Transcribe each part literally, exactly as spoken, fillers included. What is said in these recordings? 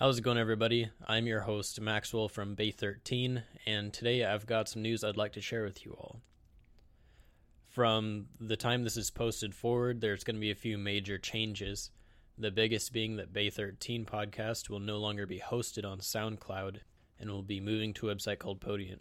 How's it going, everybody? I'm your host, Maxwell from Bay thirteen, and today I've got some news I'd like to share with you all. From the time this is posted forward, there's going to be a few major changes, the biggest being that Bay thirteen podcast will no longer be hosted on SoundCloud and will be moving to a website called Podiant.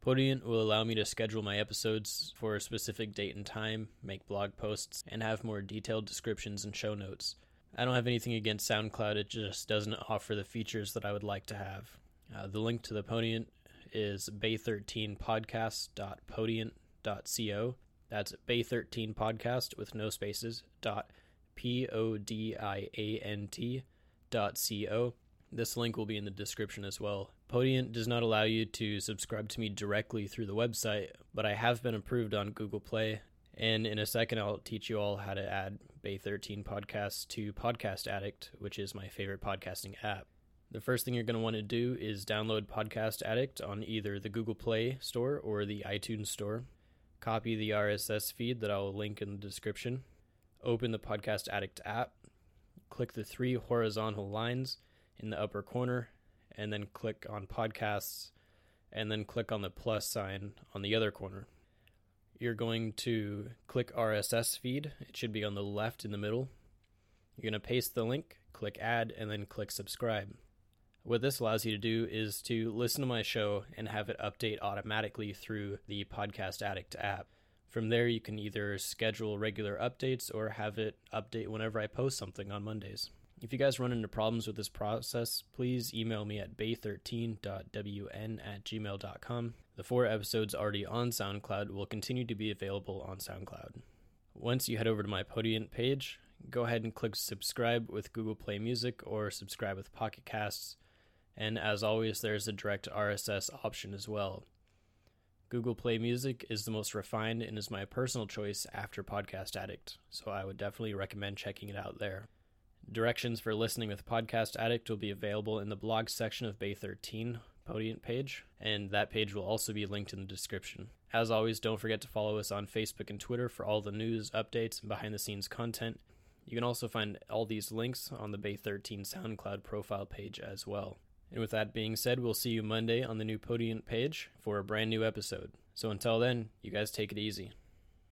Podiant will allow me to schedule my episodes for a specific date and time, make blog posts, and have more detailed descriptions and show notes. I don't have anything against SoundCloud, it just doesn't offer the features that I would like to have. Uh, the link to the Podiant is bay thirteen podcast dot podiant dot co. That's bay thirteen podcast with no spaces, dot P O D I A N T dot C O. This link will be in the description as well. Podiant does not allow you to subscribe to me directly through the website, but I have been approved on Google Play. And in a second, I'll teach you all how to add Bay thirteen Podcasts to Podcast Addict, which is my favorite podcasting app. The first thing you're going to want to do is download Podcast Addict on either the Google Play Store or the iTunes Store. Copy the R S S feed that I'll link in the description. Open the Podcast Addict app. Click the three horizontal lines in the upper corner, and then click on Podcasts, and then click on the plus sign on the other corner. You're going to click R S S feed. It should be on the left in the middle. You're going to paste the link, click add, and then click subscribe. What this allows you to do is to listen to my show and have it update automatically through the Podcast Addict app. From there, you can either schedule regular updates or have it update whenever I post something on Mondays. If you guys run into problems with this process, please email me at bay thirteen dot w n at gmail dot com. The four episodes already on SoundCloud will continue to be available on SoundCloud. Once you head over to my Podiant page, go ahead and click subscribe with Google Play Music or subscribe with Pocket Casts, and as always, there's a direct R S S option as well. Google Play Music is the most refined and is my personal choice after Podcast Addict, so I would definitely recommend checking it out there. Directions for listening with Podcast Addict will be available in the blog section of Bay thirteen Podiant page, and that page will also be linked in the description. As always, don't forget to follow us on Facebook and Twitter for all the news, updates, and behind-the-scenes content. You can also find all these links on the Bay thirteen SoundCloud profile page as well. And with that being said, we'll see you Monday on the new Podiant page for a brand new episode. So until then, you guys take it easy.